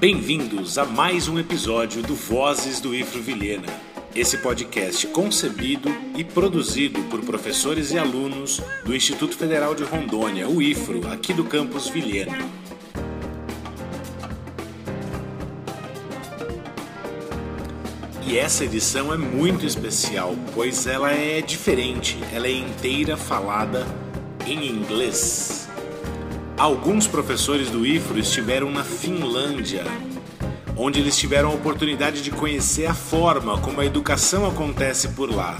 Bem-vindos a mais um episódio do Vozes do IFRO Vilhena, esse podcast concebido e produzido por professores e alunos do Instituto Federal de Rondônia, o IFRO, aqui do campus Vilhena. E essa edição é muito especial, pois ela é diferente, ela é inteira falada em inglês. Alguns professores do IFRO estiveram na Finlândia, onde eles tiveram a oportunidade de conhecer a forma como a educação acontece por lá.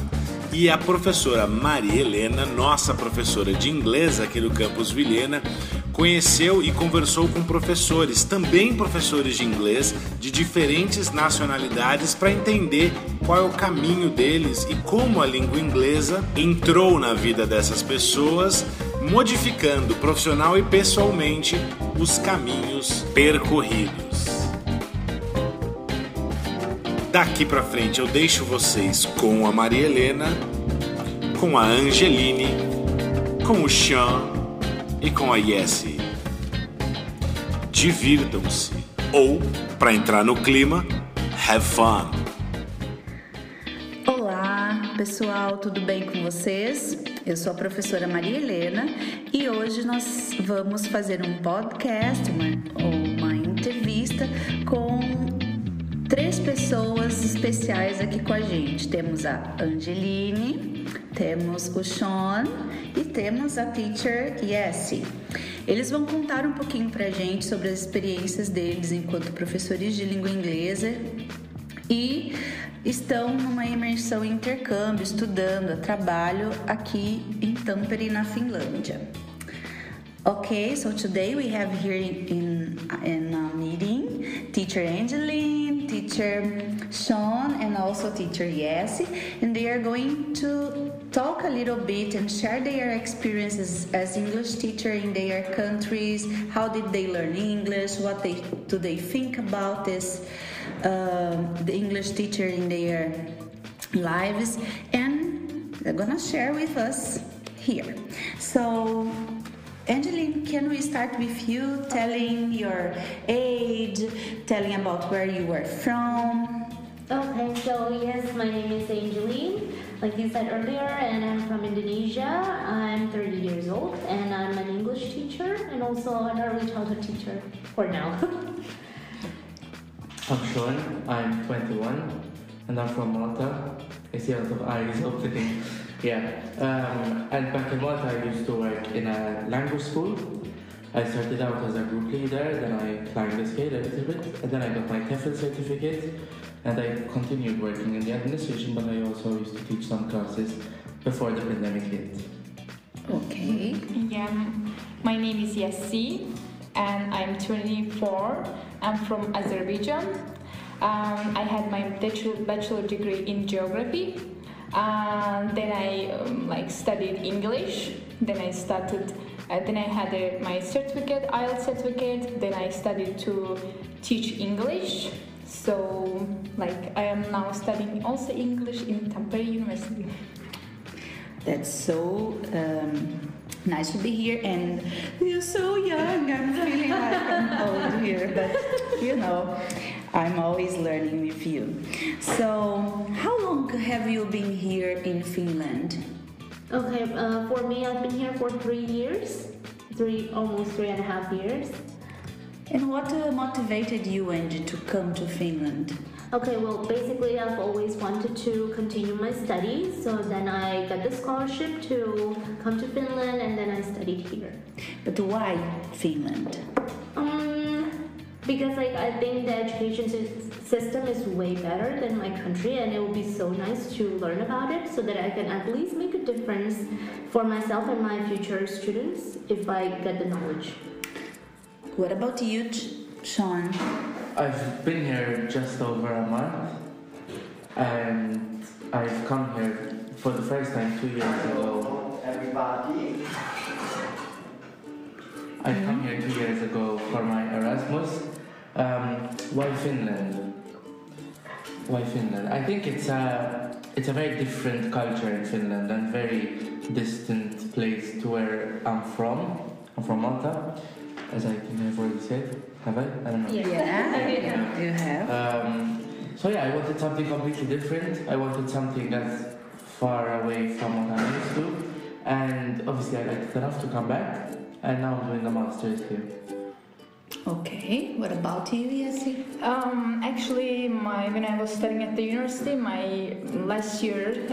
E a professora Maria Helena, nossa professora de inglês aqui do campus Vilhena, conheceu e conversou com professores, também professores de inglês, de diferentes nacionalidades, para entender qual é o caminho deles e como a língua inglesa entrou na vida dessas pessoas, modificando profissional e pessoalmente os caminhos percorridos. Daqui para frente eu deixo vocês com a Maria Helena, com a Angeline, com o Sean e com a Yessi. Divirtam-se ou, para entrar no clima, have fun. Olá, pessoal, tudo bem com vocês? Eu sou a professora Maria Helena e hoje nós vamos fazer um podcast, uma entrevista com três pessoas especiais aqui com a gente. Temos a Angeline, temos o Sean e temos a teacher Yessi. Eles vão contar um pouquinho pra gente sobre as experiências deles enquanto professores de língua inglesa e estão numa imersão em intercâmbio, estudando, a trabalho aqui em Tampere, na Finlândia. Okay, so today we have here in a meeting teacher Angeline, teacher Sean and also teacher Yessi, and they are going to talk a little bit and share their experiences as English teacher in their countries. How did they learn English? What do they think about this the English teacher in their lives, and they're gonna share with us here. So Angeline, can we start with you telling your age, telling about where you were from? Okay, so yes, my name is Angeline, like you said earlier, and I'm from Indonesia. I'm 30 years old, and I'm an English teacher and also an early childhood teacher for now. I'm Sean, I'm 21, and I'm from Malta. I see a lot of eyes opening. Yeah, and back in Malta I used to work in a language school. I started out as a group leader, then I climbed the scale a little bit, and then I got my TEFL certificate, and I continued working in the administration, but I also used to teach some classes before the pandemic hit. Okay. Yeah, my name is Yessi, and I'm 24. I'm from Azerbaijan. I had my bachelor degree in geography. Then I studied English. Then I started. Then I had my certificate, IELTS certificate. Then I studied to teach English. So I am now studying also English in Tampere University. That's so. Nice to be here, and you're so young. I'm feeling like I'm old here, but I'm always learning with you. So, how long have you been here in Finland? Okay, for me, I've been here for 3 years, almost 3.5 years. And what motivated you, Angie, to come to Finland? Okay, well, basically, I've always wanted to continue my studies, so then I got the scholarship to come to Finland, and then I studied here. But why Finland? Because I think the education system is way better than my country, and it would be so nice to learn about it, so that I can at least make a difference for myself and my future students if I get the knowledge. What about you, Sean? I've been here just over a month, and I've come here for the first time 2 years ago. I've come here 2 years ago for my Erasmus. Why Finland? Why Finland? I think it's a very different culture in Finland and very distant place to where I'm from. I'm from Malta. as I think I've already said. Have I? I don't know. Yeah. You have. So yeah, I wanted something completely different. I wanted something that's far away from what I'm used to. And obviously I liked it enough to come back. And now I'm doing a master's here. Okay, what about you, Yessi? Actually, when I was studying at the university, my last year,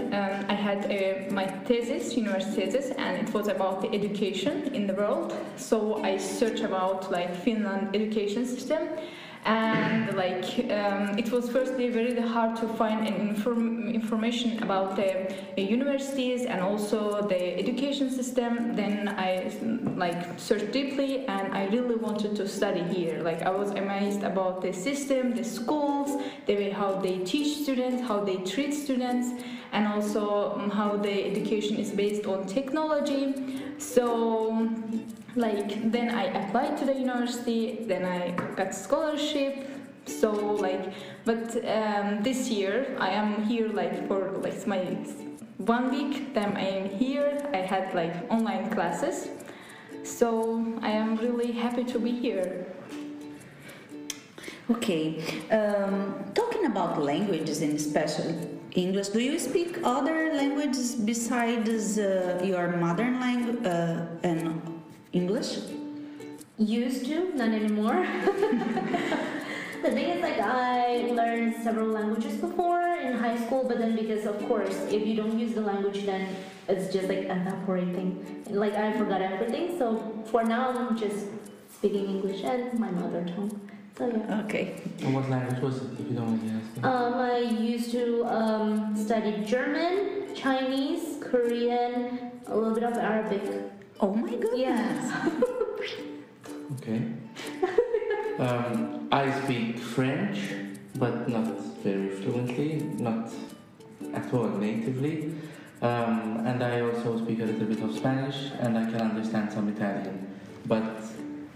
I had my thesis, university thesis, and it was about the education in the world. So I searched about like Finland education system, and like it was firstly very hard to find an information about the universities and also the education system. Then I like searched deeply, and I really wanted to study here. Like I was amazed about the system, the schools, the way how they teach students, how they treat students, and also how the education is based on technology. So like then I applied to the university, then I got scholarship. So like, but this year I am here like for like my 1 week. Then I am here. I had like online classes. So I am really happy to be here. Okay, talking about languages and especially English, do you speak other languages besides your modern language and English? Used to, not anymore. The thing is, like, I learned several languages before in high school, but then because, of course, if you don't use the language, then it's just like evaporating. Like, I forgot everything, so for now, I'm just speaking English and my mother tongue. So, yeah. Okay. And what language was it, if you don't mind asking? I used to study German, Chinese, Korean, a little bit of Arabic. Oh my goodness! Yes. Okay. I speak French, but not very fluently, not at all natively. And I also speak a little bit of Spanish, and I can understand some Italian, but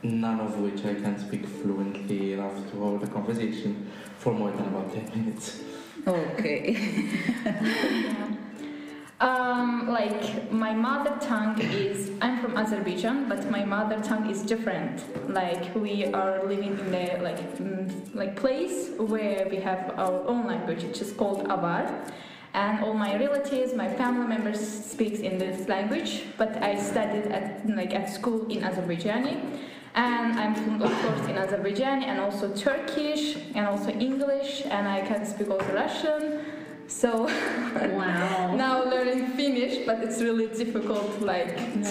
none of which I can speak fluently enough to hold a conversation for more than about 10 minutes. Okay. Like my mother tongue is, I'm from Azerbaijan, but my mother tongue is different. Like we are living in a like place where we have our own language, which is called Avar, and all my relatives, my family members speaks in this language. But I studied at school in Azerbaijani, and I'm fluent, of course, in Azerbaijani and also Turkish and also English, and I can speak also Russian. So wow. Now learning Finnish, but it's really difficult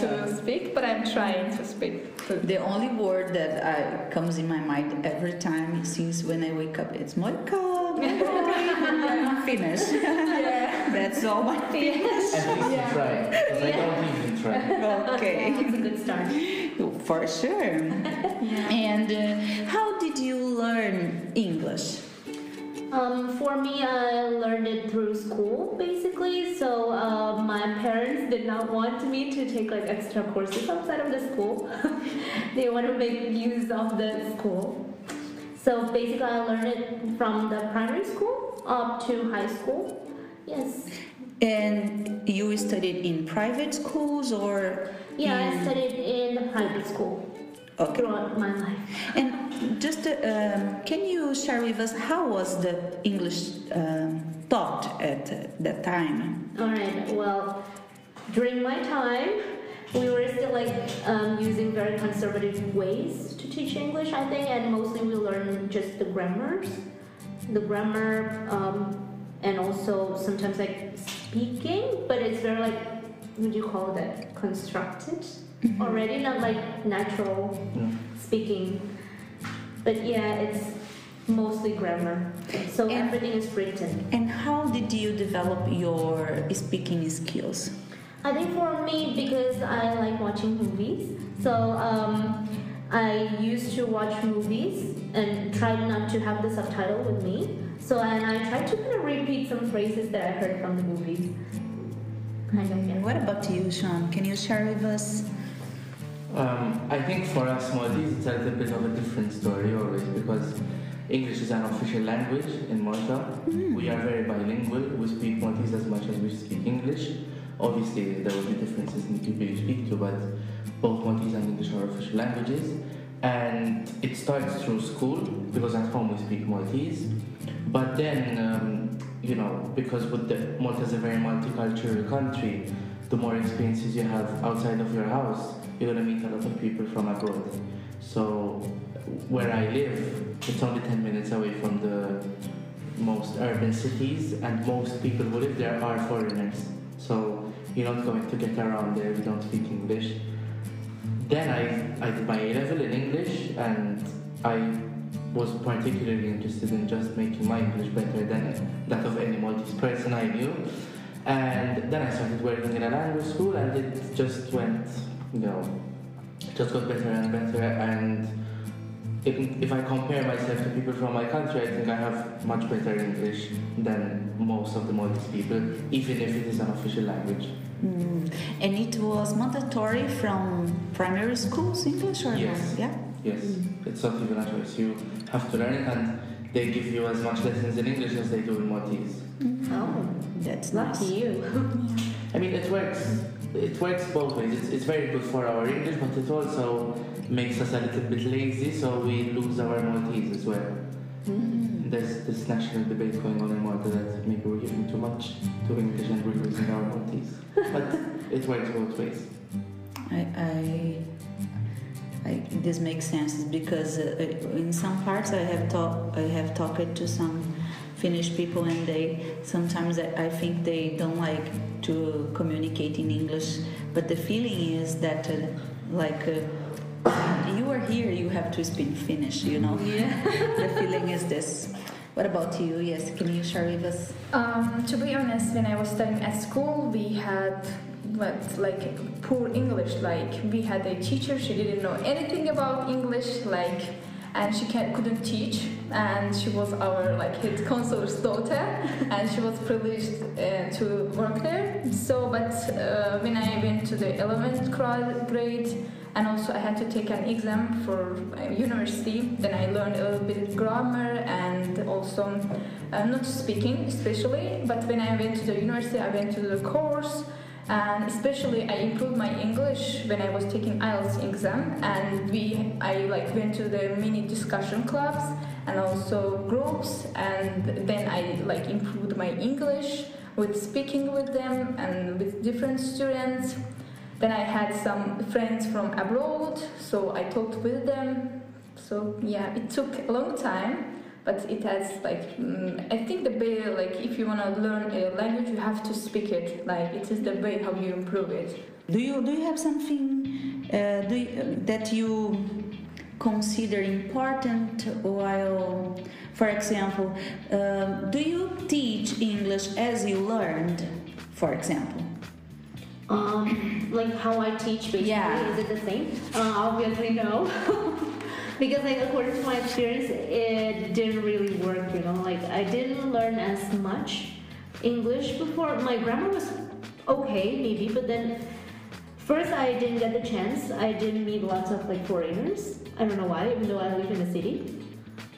to speak, but I'm trying to speak. The only word that comes in my mind every time since when I wake up, it's moika, moika, Finnish. Yeah. That's all my Finnish. Yeah. Try, because I don't even try. Okay. It's a good start. For sure. Yeah. And how did you learn English? For me, I learned it through school, basically. So my parents did not want me to take extra courses outside of the school. They want to make use of the school. So basically, I learned it from the primary school up to high school. Yes. And you studied in private schools or? Yeah, I studied in the private school. Okay. Throughout my life. And just, can you share with us how was the English taught at that time? All right. Well, during my time, we were still using very conservative ways to teach English, I think, and mostly we learned just the grammar, and also sometimes speaking, but it's very what do you call that? Constructed. Mm-hmm. Already not natural speaking, but yeah, it's mostly grammar, so everything is written. And how did you develop your speaking skills? I think for me, because I like watching movies, so I used to watch movies and try not to have the subtitle with me, so and I tried to kind of repeat some phrases that I heard from the movies. And what about you, Sean? Can you share with us? I think for us Maltese, it's a little bit of a different story always, because English is an official language in Malta. Mm. We are very bilingual. We speak Maltese as much as we speak English. Obviously, there will be differences in the people you speak to, but both Maltese and English are official languages. and it starts through school because at home we speak Maltese. But then, because with Malta is a very multicultural country, the more experiences you have outside of your house, you're gonna meet a lot of people from abroad. So where I live, it's only 10 minutes away from the most urban cities, and most people who live there are foreigners. So you're not going to get around there if you don't speak English. Then I did my A-level in English, and I was particularly interested in just making my English better than that of any Maltese person I knew. And then I started working in a language school, and it just went, just got better and better. And if I compare myself to people from my country, I think I have much better English than most of the Maltese people, even if it is an official language. Mm. And it was mandatory from primary school's English, or yes? Yeah? Yes, it's not even a choice. You have to learn it, and they give you as much lessons in English as they do in Maltese. Mm-hmm. Oh, that's nice. Lucky you. I mean, it works both ways. It's very good for our English, but it also makes us a little bit lazy, so we lose our Maltese as well. Mm-hmm. There's this national debate going on in Malta that maybe we're giving too much to English and we're losing our Maltese. But it works both ways. This makes sense because in some parts I have talked to some Finnish people, and they sometimes I think they don't like to communicate in English, but the feeling is that you are here, you have to speak Finnish, Yeah. The feeling is this. What about you? Yes, can you share with us? To be honest, when I was studying at school, we had poor English. We had a teacher, she didn't know anything about English, and she couldn't teach, and she was our head counselor's daughter, and she was privileged to work there. So, but when I went to the 11th grade, and also I had to take an exam for university, then I learned a little bit of grammar and also not speaking, especially. But when I went to the university, I went to the course. And especially, I improved my English when I was taking IELTS exam, and I went to the mini discussion clubs and also groups, and then I improved my English with speaking with them and with different students. Then I had some friends from abroad, so I talked with them. So yeah, it took a long time. But it has I think the way if you want to learn a language, you have to speak it. It is the way how you improve it. Do you have something that you consider important while, for example, do you teach English as you learned, for example? How I teach basically, yeah. Is it the same? Obviously no. Because according to my experience, it didn't really work, I didn't learn as much English before. My grammar was okay, maybe, but then first I didn't get the chance. I didn't meet lots of foreigners. I don't know why, even though I live in the city.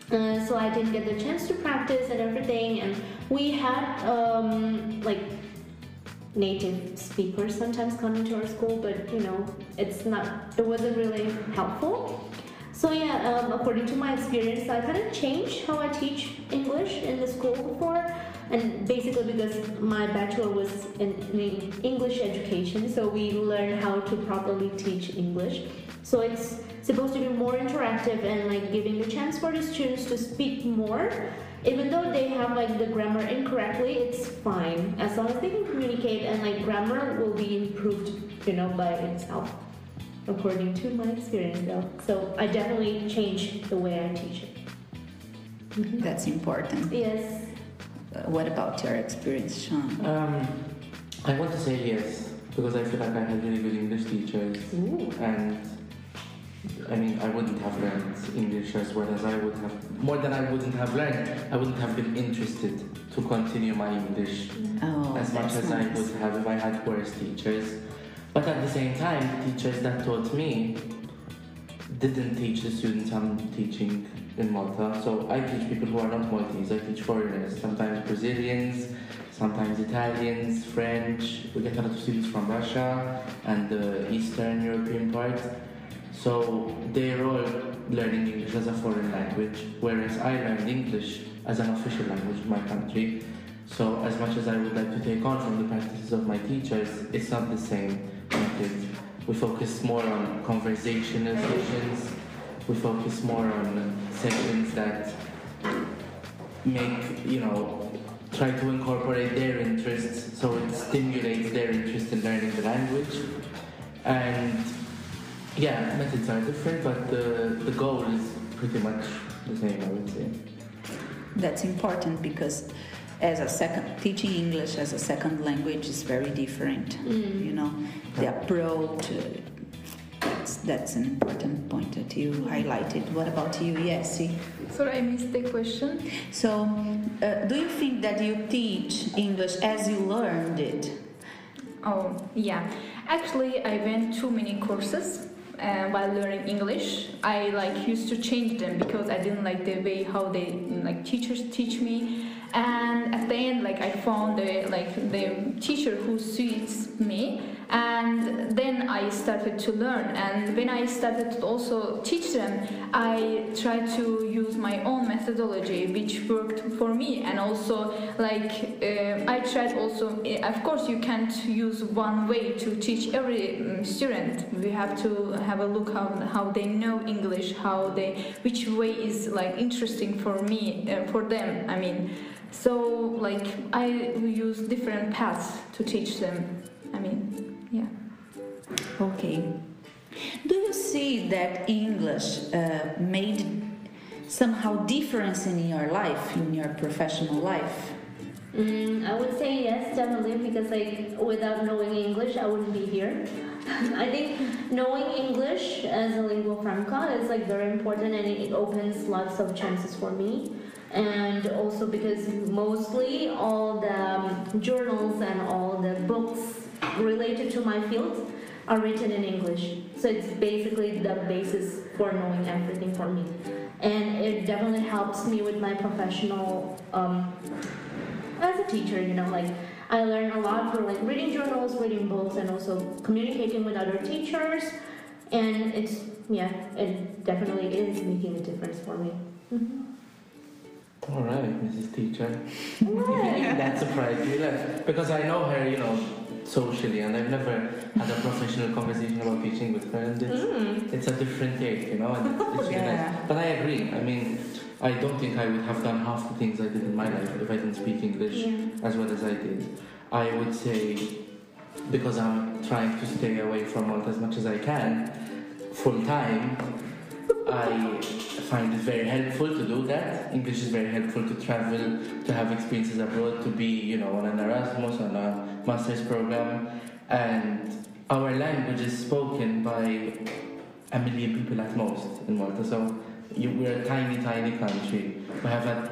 So I didn't get the chance to practice and everything. And we had native speakers sometimes coming to our school, but it wasn't really helpful. So yeah, according to my experience, I kind of changed how I teach English in the school before, and basically because my bachelor was in English education, so we learned how to properly teach English. So it's supposed to be more interactive and giving the chance for the students to speak more. Even though they have the grammar incorrectly, it's fine. As long as they can communicate, and grammar will be improved, by itself. According to my experience, though. So I definitely changed the way I teach it. Mm-hmm. That's important. Yes. What about your experience, Sean? I want to say yes, because I feel I had really good English teachers. Ooh. And I wouldn't have learned English as well as I would have. More than I wouldn't have learned, I wouldn't have been interested to continue my English as much as nice. I would have if I had worse teachers. But at the same time, the teachers that taught me didn't teach the students I'm teaching in Malta. So I teach people who are not Maltese, I teach foreigners, sometimes Brazilians, sometimes Italians, French. We get a lot of students from Russia and the Eastern European part. So they're all learning English as a foreign language, whereas I learned English as an official language in my country. So as much as I would like to take on from the practices of my teachers, it's not the same method. We focus more on conversational sessions. We focus more on sessions that make, you know, try to incorporate their interests, so it stimulates their interest in learning the language. And yeah, methods are different, but the goal is pretty much the same, I would say. That's important because teaching English as a second language is very different. Mm. You know, the approach. That's an important point that you highlighted. What about you, Yessi? Sorry, I missed the question. So, do you think that you teach English as you learned it? Oh, yeah. Actually, I went too many courses while learning English. I used to change them because I didn't like the way how they teachers teach me. And at the end, I found the teacher who suits me, and then I started to learn. And when I started to also teach them, I tried to use my own methodology, which worked for me. And also, I tried also. Of course, you can't use one way to teach every student. We have to have a look how they know English, which way is interesting for me, for them. I mean. So, I use different paths to teach them. I mean, yeah. Okay. Do you see that English made somehow difference in your life, in your professional life? I would say yes, definitely, because without knowing English, I wouldn't be here. I think knowing English as a lingua franca is very important, and it opens lots of chances for me. And also because mostly all the journals and all the books related to my field are written in English. So it's basically the basis for knowing everything for me. And it definitely helps me with my professional, as a teacher, I learn a lot from reading journals, reading books, and also communicating with other teachers. And it definitely is making a difference for me. Mm-hmm. All right, Mrs. Teacher. That surprised me less. Because I know her, socially, and I've never had a professional conversation about teaching with her, and it's a different take, and it's really nice. But I agree. I mean, I don't think I would have done half the things I did in my life if I didn't speak English as well as I did. I would say, because I'm trying to stay away from Malta as much as I can, full time, I find it very helpful to do that. English is very helpful to travel, to have experiences abroad, to be, on an Erasmus, on a master's program. And our language is spoken by a million people at most in Malta. So we're a tiny, tiny country. We have a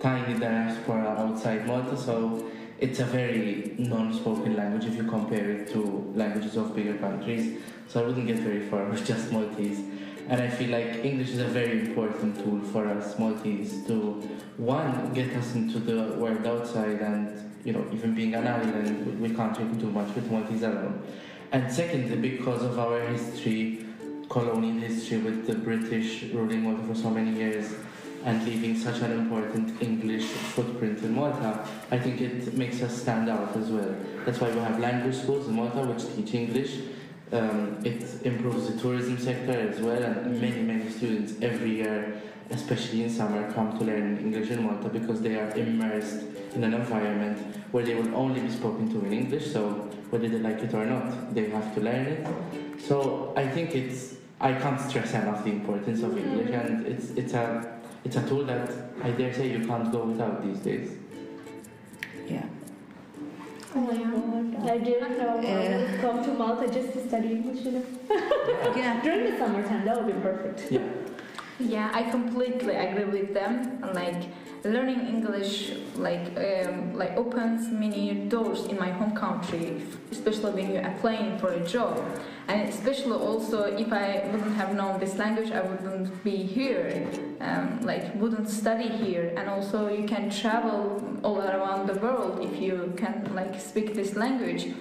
tiny diaspora outside Malta, so it's a very non-spoken language if you compare it to languages of bigger countries. So I wouldn't get very far with just Maltese. And I feel English is a very important tool for us Maltese to, one, get us into the world outside, and, even being an island, we can't really do much with Maltese alone. And secondly, because of our history, colonial history with the British ruling Malta for so many years and leaving such an important English footprint in Malta, I think it makes us stand out as well. That's why we have language schools in Malta which teach English. It improves the tourism sector as well, and many students every year, especially in summer, come to learn English in Malta because they are immersed in an environment where they will only be spoken to in English, so whether they like it or not, they have to learn it. So I think I can't stress enough the importance of English, and it's a tool that I dare say you can't go without these days. Yeah. I didn't know I would come to Malta just to study English, During the summertime, that would be perfect. Yeah. Yeah, I completely agree with them. Learning English, opens many doors in my home country, especially when you're applying for a job. And especially also, if I wouldn't have known this language, I wouldn't be here, wouldn't study here. And also, you can travel all around the world if you can, speak this language.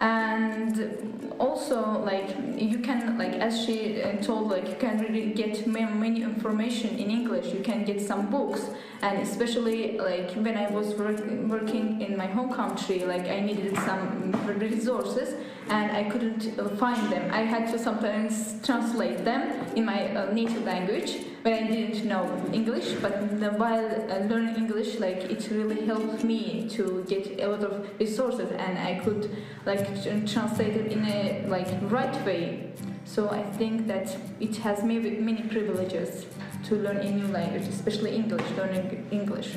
And also, like, you can, like, as she told, like, you can really get many information in English. You can get some books, and especially, like, when I was working in my home country, like, I needed some resources and I couldn't find them. I had to sometimes translate them in my native language when I didn't know English, but while learning English, like, it really helped me to get a lot of resources, and I could, like, translated in a, like, right way. So I think that it has maybe many privileges to learn a new language, especially English, learning English.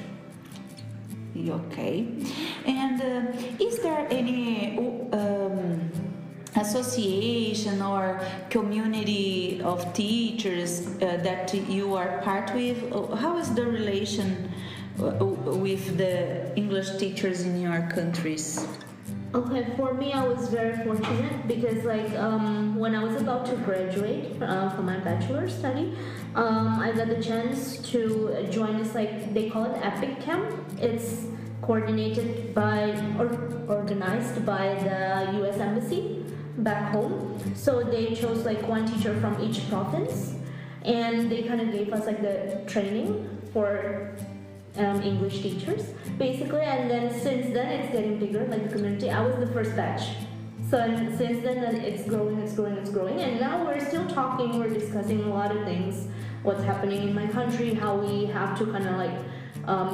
Okay. And is there any association or community of teachers that you are part with? How is the relation with the English teachers in your countries? Okay, for me, I was very fortunate because, like, when I was about to graduate from my bachelor's study, I got the chance to join this, like, they call it Epic Camp. It's coordinated by or organized by the U.S. Embassy back home. So they chose, like, one teacher from each province, and they kind of gave us, like, the training for English teachers, basically. And then since then, it's getting bigger, like, the community. I was the first batch, so since then it's growing, and now we're still talking, we're discussing a lot of things, what's happening in my country, how we have to kind of, like,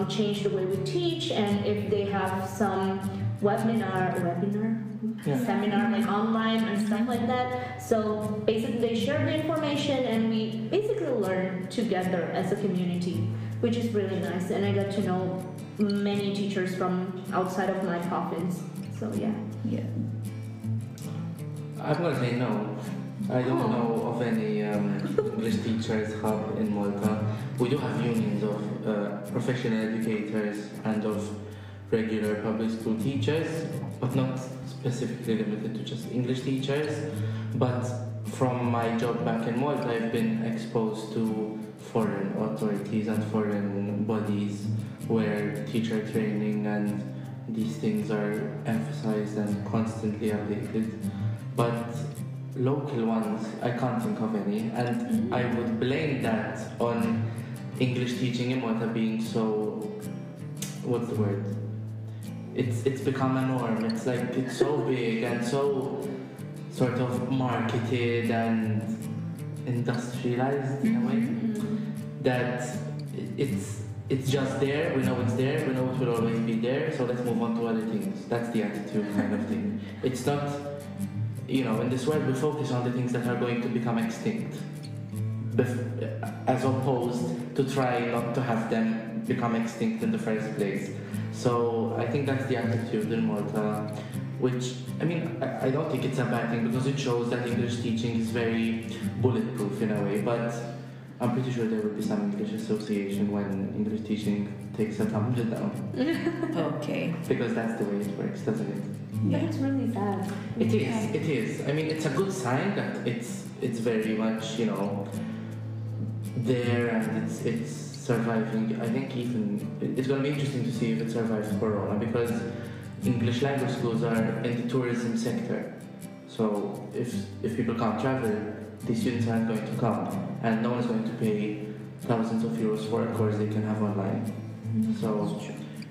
change the way we teach, and if they have some seminar, like, online and stuff like that. So basically they share the information and we basically learn together as a community, which is really nice, and I got to know many teachers from outside of my province. So yeah. I'm gonna say no. I don't know of any English teachers hub in Malta. We do have unions of professional educators and of regular public school teachers, but not specifically limited to just English teachers. But from my job back in Malta, I've been exposed to foreign authorities and foreign bodies where teacher training and these things are emphasized and constantly updated. But local ones, I can't think of any, and I would blame that on English teaching in Malta being so, what's the word? It's become a norm. It's like, it's so big and so sort of marketed and industrialized in a way, that it's just there, we know it's there, we know it will always be there, so let's move on to other things. That's the attitude kind of thing. It's not, you know, in this world we focus on the things that are going to become extinct, as opposed to try not to have them become extinct in the first place. So I think that's the attitude in Malta, which, I mean, I don't think it's a bad thing, because it shows that English teaching is very bulletproof in a way, but I'm pretty sure there will be some English association when English teaching takes a tumbler down. Okay. Because that's the way it works, doesn't it? Yeah. But it's really sad. It is. I mean, it's a good sign that it's very much, you know, there, and it's surviving. I think even, it's going to be interesting to see if it survives Corona, because English language schools are in the tourism sector. So if people can't travel, the students aren't going to come, and no one's going to pay thousands of euros for a course they can have online. So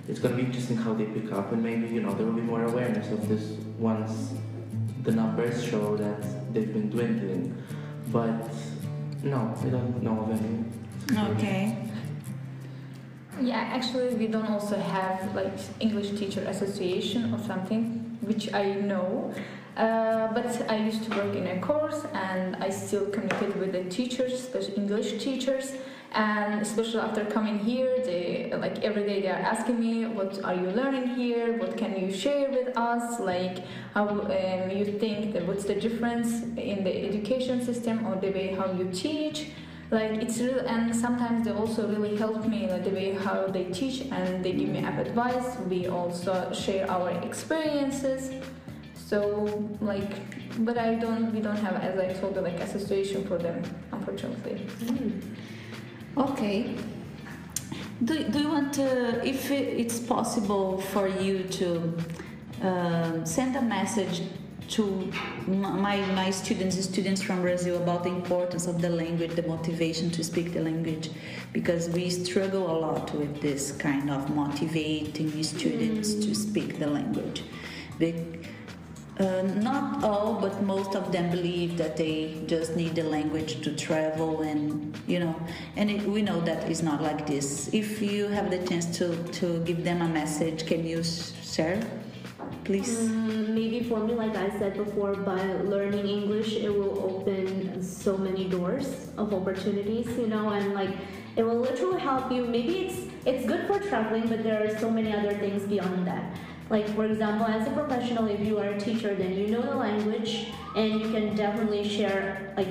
it's going to be interesting how they pick up, and maybe, you know, there will be more awareness of this once the numbers show that they've been dwindling. But no, I don't know of any. Okay. Yeah, actually we don't also have, like, English teacher association or something, which I know. But I used to work in a course, and I still communicate with the teachers, especially English teachers, and especially after coming here, they, like, every day they are asking me, what are you learning here, what can you share with us, like, how you think, that what's the difference in the education system or the way how you teach. Like, it's real, and sometimes they also really help me, like, the way how they teach, and they give me up advice. We also share our experiences. So, like, but we don't have, as I told you, like, association for them, unfortunately. Okay. Do you want to, if it's possible for you to send a message to my students from Brazil about the importance of the language, the motivation to speak the language, because we struggle a lot with this kind of motivating students to speak the language. Not all, but most of them believe that they just need the language to travel, and you know, and we know that it's not like this. If you have the chance to give them a message, can you share, please? Maybe for me, like I said before, by learning English, it will open so many doors of opportunities, you know, and like it will literally help you. Maybe it's good for traveling, but there are so many other things beyond that. Like, for example, as a professional, if you are a teacher, then you know the language and you can definitely share, like,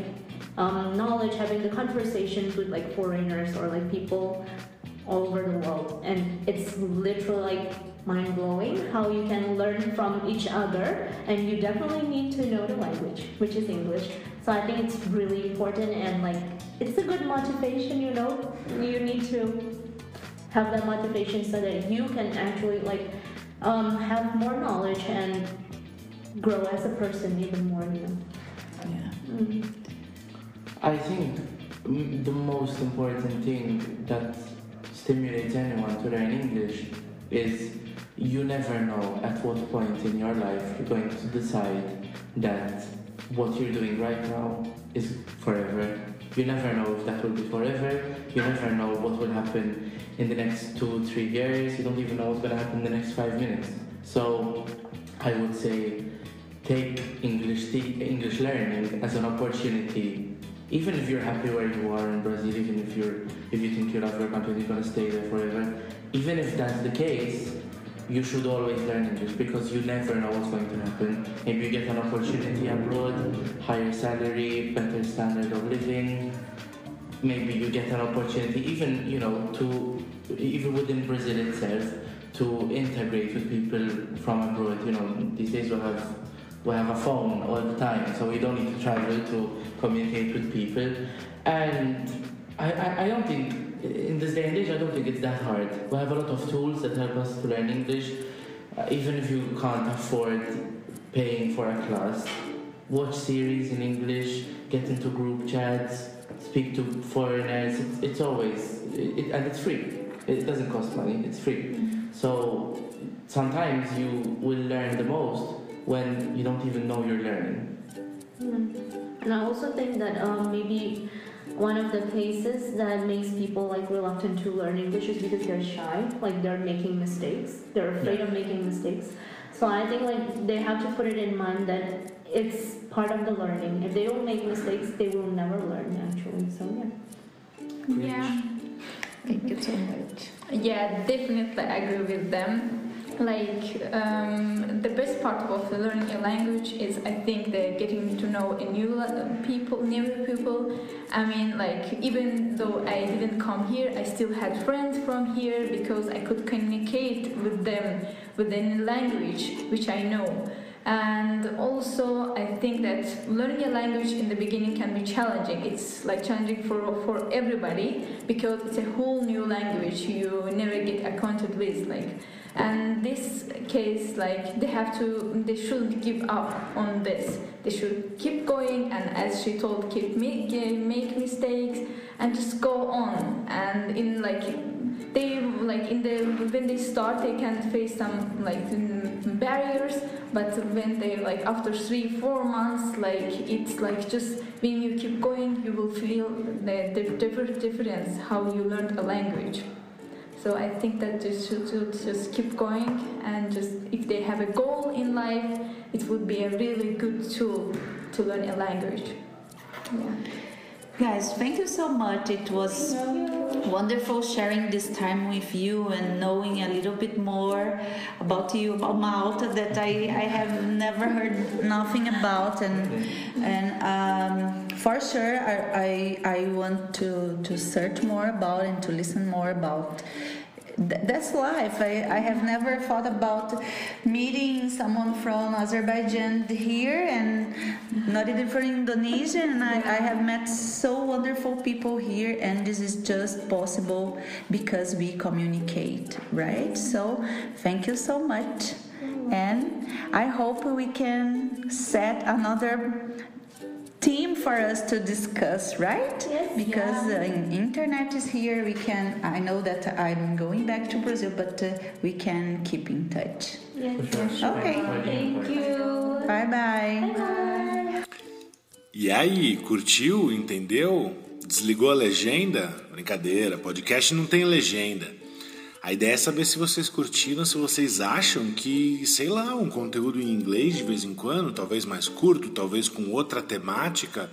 knowledge, having the conversations with, like, foreigners or, like, people all over the world. And it's literally, like, mind-blowing how you can learn from each other, and you definitely need to know the language, which is English. So I think it's really important, and, like, it's a good motivation, you know? You need to have that motivation so that you can actually, like, have more knowledge and grow as a person even more, you know. Yeah. Mm-hmm. I think the most important thing that stimulates anyone to learn English is you never know at what point in your life you're going to decide that what you're doing right now is forever. You never know if that will be forever. You never know what will happen in the next 2-3 years. You don't even know what's going to happen in the next 5 minutes. So I would say take English learning as an opportunity. Even if you're happy where you are in Brazil, even if you think you love your country, you're going to stay there forever. Even if that's the case, you should always learn English, because you never know what's going to happen. Maybe you get an opportunity abroad, higher salary, better standard of living. Maybe you get an opportunity, even, you know, even within Brazil itself, to integrate with people from abroad. You know, these days we have a phone all the time, so we don't need to travel to communicate with people. And I don't think, in this day and age, I don't think it's that hard. We have a lot of tools that help us to learn English. Even if you can't afford paying for a class, watch series in English, get into group chats, speak to foreigners. It's always, and it's free. It doesn't cost money, it's free. So sometimes you will learn the most when you don't even know you're learning. And I also think that maybe one of the cases that makes people like reluctant to learn English is because they're shy, like they're making mistakes. They're afraid of making mistakes. So I think like they have to put it in mind that it's part of the learning. If they don't make mistakes, they will never learn actually. So yeah. Yeah. Thank you so much. Yeah, definitely agree with them. Like the best part of learning a language is, I think, the getting to know new people. I mean, like, even though I didn't come here, I still had friends from here because I could communicate with them within language which I know. And also, I think that learning a language in the beginning can be challenging. It's like challenging for everybody because it's a whole new language you never get acquainted with. Like, and this case, like they shouldn't give up on this. They should keep going, and as she told, make mistakes and just go on. And in when they start, they can face some barriers, but when they after 3-4 months, it's just when you keep going, you will feel the difference how you learned a language. So I think that they should just keep going, and just if they have a goal in life, it would be a really good tool to learn a language. Yeah. Guys, thank you so much. It was wonderful sharing this time with you and knowing a little bit more about you, about Malta, that I have never heard nothing about. And for sure, I want to search more about and to listen more about. That's life. I have never thought about meeting someone from Azerbaijan here and not even from Indonesia, and I have met so wonderful people here, and this is just possible because we communicate, right? So thank you so much. and I hope we can set another team for us to discuss, right? Yes. Because internet is here, we can, I know that I'm going back to Brazil, but we can keep in touch. Yes. Sure. Okay. Thank you. Bye bye. Bye. E aí, curtiu? Entendeu? Desligou a legenda? Brincadeira, podcast não tem legenda. A ideia é saber se vocês curtiram, se vocês acham que, sei lá, um conteúdo em inglês de vez em quando, talvez mais curto, talvez com outra temática,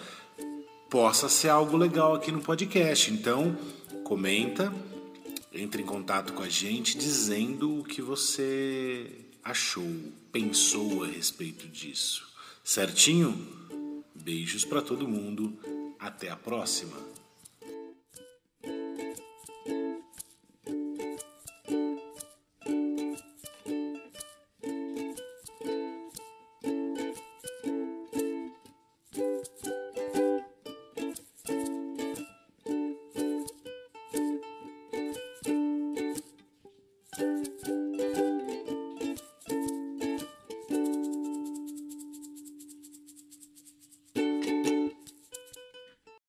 possa ser algo legal aqui no podcast. Então, comenta, entre em contato com a gente dizendo o que você achou, pensou a respeito disso. Certinho? Beijos para todo mundo. Até a próxima!